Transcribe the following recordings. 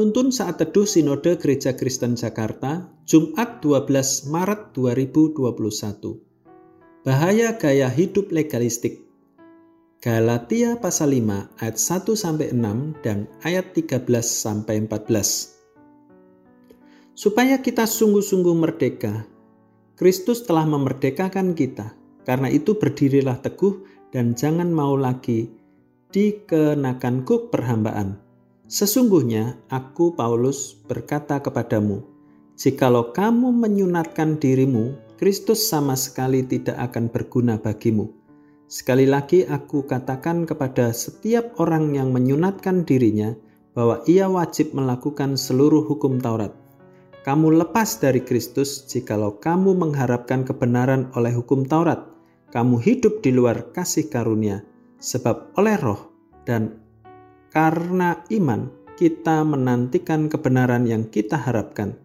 Penuntun Saat Teduh Sinode Gereja Kristen Jakarta, Jumat 12 Maret 2021. Bahaya gaya hidup legalistik. Galatia pasal 5 ayat 1-6 dan ayat 13-14. Supaya kita sungguh-sungguh merdeka, Kristus telah memerdekakan kita. Karena itu berdirilah teguh dan jangan mau lagi dikenakanku perhambaan. Sesungguhnya aku Paulus berkata kepadamu, jikalau kamu menyunatkan dirimu, Kristus sama sekali tidak akan berguna bagimu. Sekali lagi aku katakan kepada setiap orang yang menyunatkan dirinya, bahwa ia wajib melakukan seluruh hukum Taurat. Kamu lepas dari Kristus jikalau kamu mengharapkan kebenaran oleh hukum Taurat. Kamu hidup di luar kasih karunia, sebab oleh roh dan karena iman, kita menantikan kebenaran yang kita harapkan.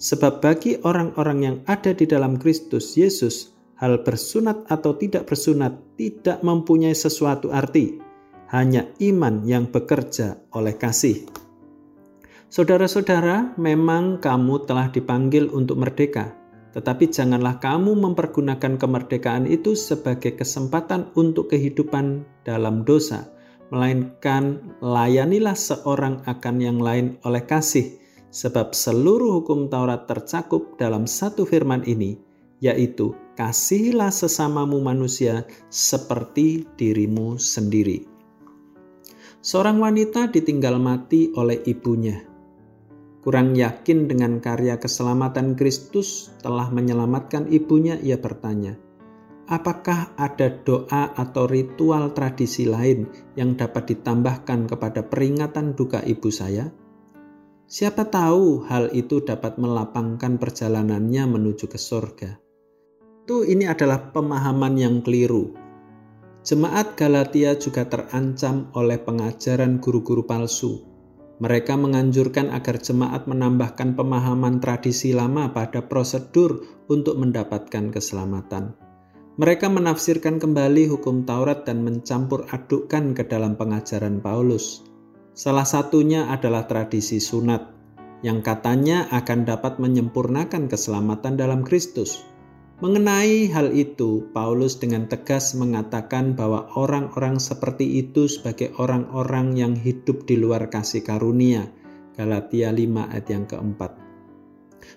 Sebab bagi orang-orang yang ada di dalam Kristus Yesus, hal bersunat atau tidak bersunat tidak mempunyai sesuatu arti. Hanya iman yang bekerja oleh kasih. Saudara-saudara, memang kamu telah dipanggil untuk merdeka. Tetapi janganlah kamu mempergunakan kemerdekaan itu sebagai kesempatan untuk kehidupan dalam dosa. Melainkan layanilah seorang akan yang lain oleh kasih, sebab seluruh hukum Taurat tercakup dalam satu firman ini, yaitu kasihilah sesamamu manusia seperti dirimu sendiri. Seorang wanita ditinggal mati oleh ibunya. Kurang yakin dengan karya keselamatan Kristus telah menyelamatkan ibunya, ia bertanya, apakah ada doa atau ritual tradisi lain yang dapat ditambahkan kepada peringatan duka ibu saya? Siapa tahu hal itu dapat melapangkan perjalanannya menuju ke surga. Ini adalah pemahaman yang keliru. Jemaat Galatia juga terancam oleh pengajaran guru-guru palsu. Mereka menganjurkan agar jemaat menambahkan pemahaman tradisi lama pada prosedur untuk mendapatkan keselamatan. Mereka menafsirkan kembali hukum Taurat dan mencampur adukkan ke dalam pengajaran Paulus. Salah satunya adalah tradisi sunat, yang katanya akan dapat menyempurnakan keselamatan dalam Kristus. Mengenai hal itu, Paulus dengan tegas mengatakan bahwa orang-orang seperti itu sebagai orang-orang yang hidup di luar kasih karunia. Galatia 5 ayat yang keempat.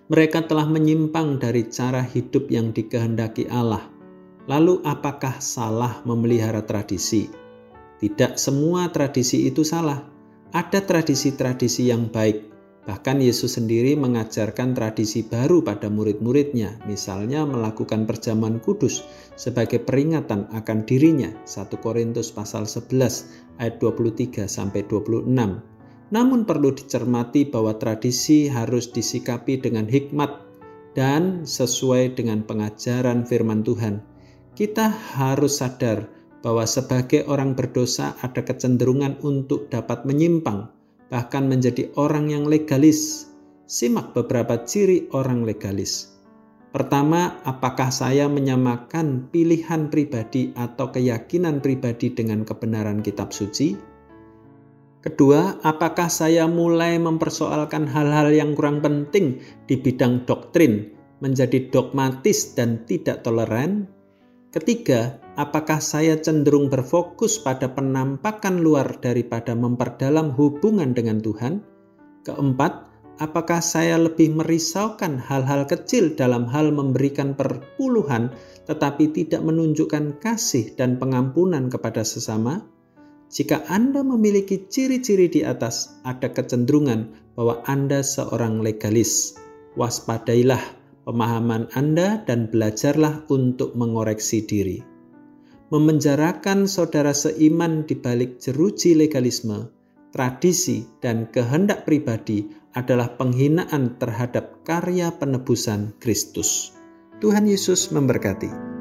Mereka telah menyimpang dari cara hidup yang dikehendaki Allah. Lalu apakah salah memelihara tradisi? Tidak semua tradisi itu salah. Ada tradisi-tradisi yang baik. Bahkan Yesus sendiri mengajarkan tradisi baru pada murid-muridnya. Misalnya melakukan perjamuan kudus sebagai peringatan akan dirinya. 1 Korintus pasal 11 ayat 23-26. Namun perlu dicermati bahwa tradisi harus disikapi dengan hikmat dan sesuai dengan pengajaran firman Tuhan. Kita harus sadar bahwa sebagai orang berdosa ada kecenderungan untuk dapat menyimpang, bahkan menjadi orang yang legalis. Simak beberapa ciri orang legalis. Pertama, apakah saya menyamakan pilihan pribadi atau keyakinan pribadi dengan kebenaran kitab suci? Kedua, apakah saya mulai mempersoalkan hal-hal yang kurang penting di bidang doktrin, menjadi dogmatis dan tidak toleran? Ketiga, apakah saya cenderung berfokus pada penampakan luar daripada memperdalam hubungan dengan Tuhan? Keempat, apakah saya lebih merisaukan hal-hal kecil dalam hal memberikan perpuluhan tetapi tidak menunjukkan kasih dan pengampunan kepada sesama? Jika Anda memiliki ciri-ciri di atas, ada kecenderungan bahwa Anda seorang legalis. Waspadailah pemahaman Anda dan belajarlah untuk mengoreksi diri. Memenjarakan saudara seiman di balik jeruji legalisme, tradisi, dan kehendak pribadi adalah penghinaan terhadap karya penebusan Kristus. Tuhan Yesus memberkati.